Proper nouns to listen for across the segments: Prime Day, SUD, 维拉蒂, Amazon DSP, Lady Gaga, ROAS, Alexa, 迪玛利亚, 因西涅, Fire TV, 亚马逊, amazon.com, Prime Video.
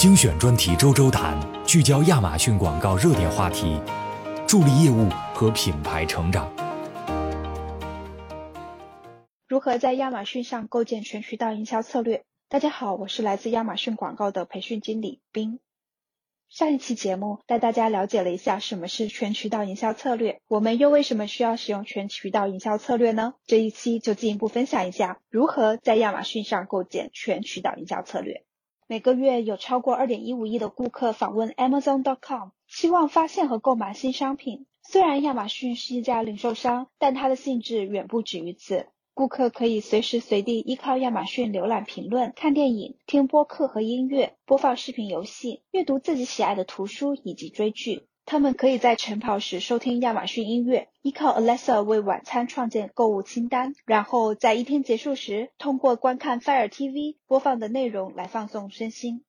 精选专题周周谈，聚焦亚马逊广告热点话题，助力业务和品牌成长。如何在亚马逊上构建全渠道营销策略？大家好，我是来自亚马逊广告的培训经理冰。上一期节目带大家了解了一下什么是全渠道营销策略，我们又为什么需要使用全渠道营销策略呢？这一期就进一步分享一下如何在亚马逊上构建全渠道营销策略。每个月有超过 2.15 亿的顾客访问 amazon.com， 希望发现和购买新商品。虽然亚马逊是一家零售商，但它的性质远不止于此。顾客可以随时随地依靠亚马逊浏览评论、看电影、听播客和音乐、播放视频游戏、阅读自己喜爱的图书以及追剧。他们可以在晨跑时收听亚马逊音乐，依靠 Alexa 为晚餐创建购物清单，然后在一天结束时，通过观看 Fire TV 播放的内容来放松身心。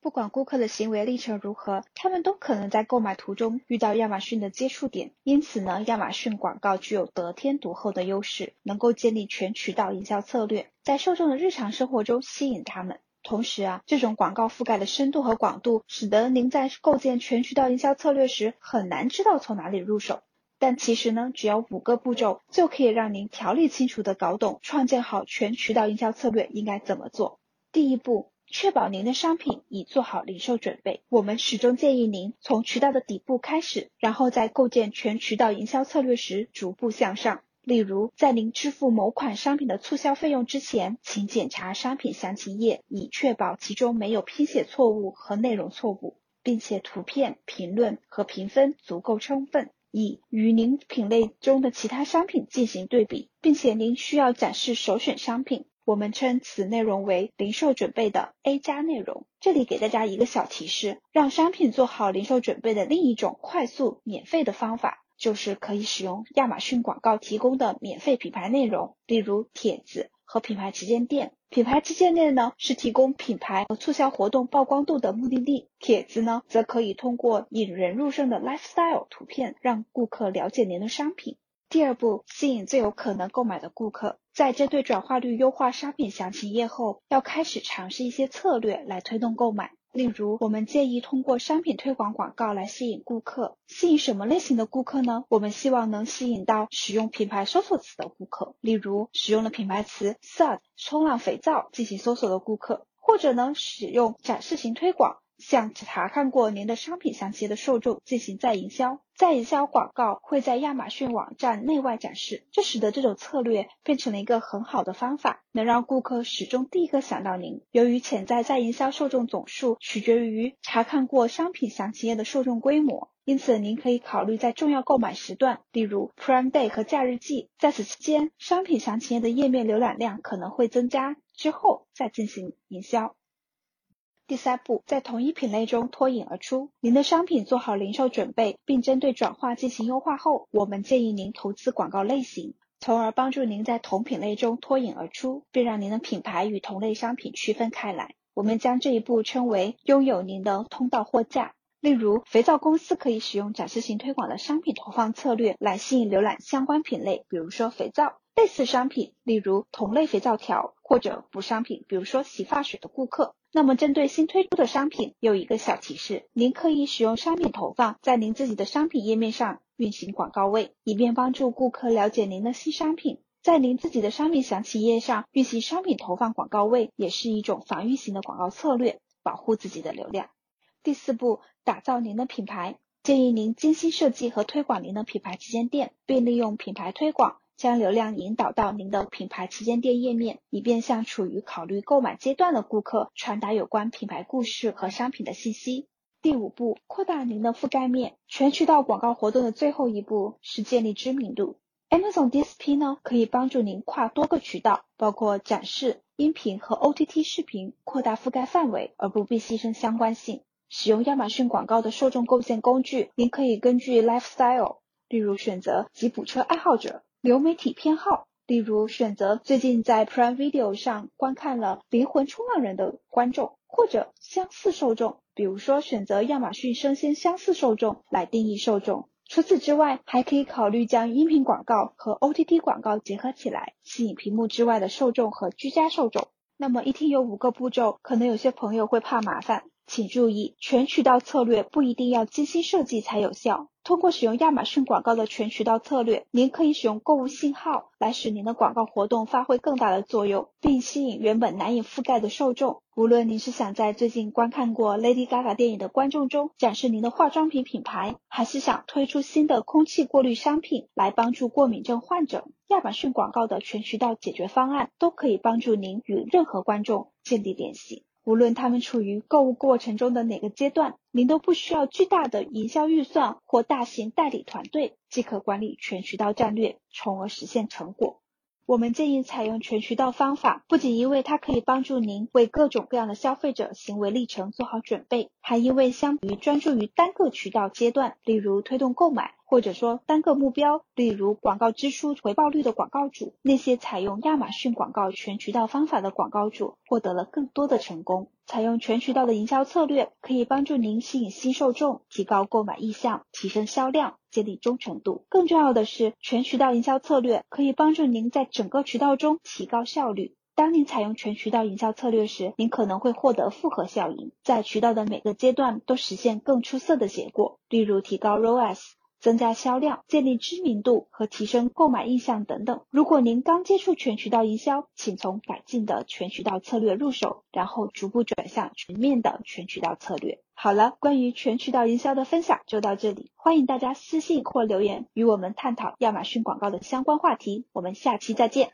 不管顾客的行为历程如何，他们都可能在购买途中遇到亚马逊的接触点。因此呢，亚马逊广告具有得天独厚的优势，能够建立全渠道营销策略，在受众的日常生活中吸引他们。同时啊，这种广告覆盖的深度和广度，使得您在构建全渠道营销策略时很难知道从哪里入手。但其实呢，只要5个步骤就可以让您条理清楚地搞懂创建好全渠道营销策略应该怎么做。第一步，确保您的商品已做好零售准备。我们始终建议您从渠道的底部开始，然后在构建全渠道营销策略时逐步向上。例如，在您支付某款商品的促销费用之前，请检查商品详情页，以确保其中没有拼写错误和内容错误，并且图片、评论和评分足够充分，以与您品类中的其他商品进行对比，并且您需要展示首选商品。我们称此内容为零售准备的 A 加内容。这里给大家一个小提示，让商品做好零售准备的另一种快速免费的方法，就是可以使用亚马逊广告提供的免费品牌内容，例如帖子和品牌旗舰店。品牌旗舰店呢，是提供品牌和促销活动曝光度的目的地。帖子呢，则可以通过引人入胜的 lifestyle 图片，让顾客了解您的商品。第二步，吸引最有可能购买的顾客。在针对转化率优化商品详情页后，要开始尝试一些策略来推动购买。例如，我们建议通过商品推广广告来吸引顾客。吸引什么类型的顾客呢？我们希望能吸引到使用品牌搜索词的顾客，例如使用了品牌词 SUD 冲浪肥皂进行搜索的顾客，或者呢使用展示型推广，向查看过您的商品详情的受众进行再营销。再营销广告会在亚马逊网站内外展示，这使得这种策略变成了一个很好的方法，能让顾客始终第一个想到您。由于潜在再营销受众总数取决于查看过商品详情页的受众规模，因此您可以考虑在重要购买时段，例如 Prime Day 和假日季，在此期间商品详情页的页面浏览量可能会增加，之后再进行营销。第三步，在同一品类中脱颖而出。您的商品做好零售准备，并针对转化进行优化后，我们建议您投资广告类型，从而帮助您在同品类中脱颖而出，并让您的品牌与同类商品区分开来。我们将这一步称为拥有您的通道货架。例如，肥皂公司可以使用展示型推广的商品投放策略来吸引浏览相关品类，比如说肥皂。类似商品，例如同类肥皂条或者补商品，比如说洗发水的顾客。那么针对新推出的商品，有一个小提示，您可以使用商品投放在您自己的商品页面上运行广告位，以便帮助顾客了解您的新商品。在您自己的商品详情页上运行商品投放广告位，也是一种防御型的广告策略，保护自己的流量。第四步，打造您的品牌。建议您精心设计和推广您的品牌旗舰店，并利用品牌推广将流量引导到您的品牌旗舰店页面，以便向处于考虑购买阶段的顾客传达有关品牌故事和商品的信息。第五步，扩大您的覆盖面。全渠道广告活动的最后一步是建立知名度。Amazon DSP 呢，可以帮助您跨多个渠道，包括展示、音频和 OTT 视频，扩大覆盖范围，而不必牺牲相关性。使用亚马逊广告的受众构建工具，您可以根据 lifestyle， 例如选择吉普车爱好者，流媒体偏好，例如选择最近在 Prime Video 上观看了灵魂冲浪人的观众，或者相似受众，比如说选择亚马逊生鲜相似受众来定义受众。除此之外，还可以考虑将音频广告和 OTT 广告结合起来，吸引屏幕之外的受众和居家受众。那么一听有5个步骤，可能有些朋友会怕麻烦。请注意，全渠道策略不一定要精心设计才有效。通过使用亚马逊广告的全渠道策略，您可以使用购物信号来使您的广告活动发挥更大的作用，并吸引原本难以覆盖的受众。无论您是想在最近观看过 Lady Gaga 电影的观众中展示您的化妆品品牌，还是想推出新的空气过滤商品来帮助过敏症患者，亚马逊广告的全渠道解决方案都可以帮助您与任何观众建立联系。无论他们处于购物过程中的哪个阶段，您都不需要巨大的营销预算或大型代理团队，即可管理全渠道战略，从而实现成果。我们建议采用全渠道方法，不仅因为它可以帮助您为各种各样的消费者行为历程做好准备，还因为相比于专注于单个渠道阶段，例如推动购买，或者说单个目标，例如广告支出回报率的广告主，那些采用亚马逊广告全渠道方法的广告主获得了更多的成功。采用全渠道的营销策略可以帮助您吸引新受众，提高购买意向，提升销量，建立忠诚度。更重要的是，全渠道营销策略可以帮助您在整个渠道中提高效率。当您采用全渠道营销策略时，您可能会获得复合效应，在渠道的每个阶段都实现更出色的结果，例如提高 ROAS，增加销量，建立知名度和提升购买意向等等。如果您刚接触全渠道营销，请从改进的全渠道策略入手，然后逐步转向全面的全渠道策略。好了，关于全渠道营销的分享就到这里，欢迎大家私信或留言与我们探讨亚马逊广告的相关话题。我们下期再见。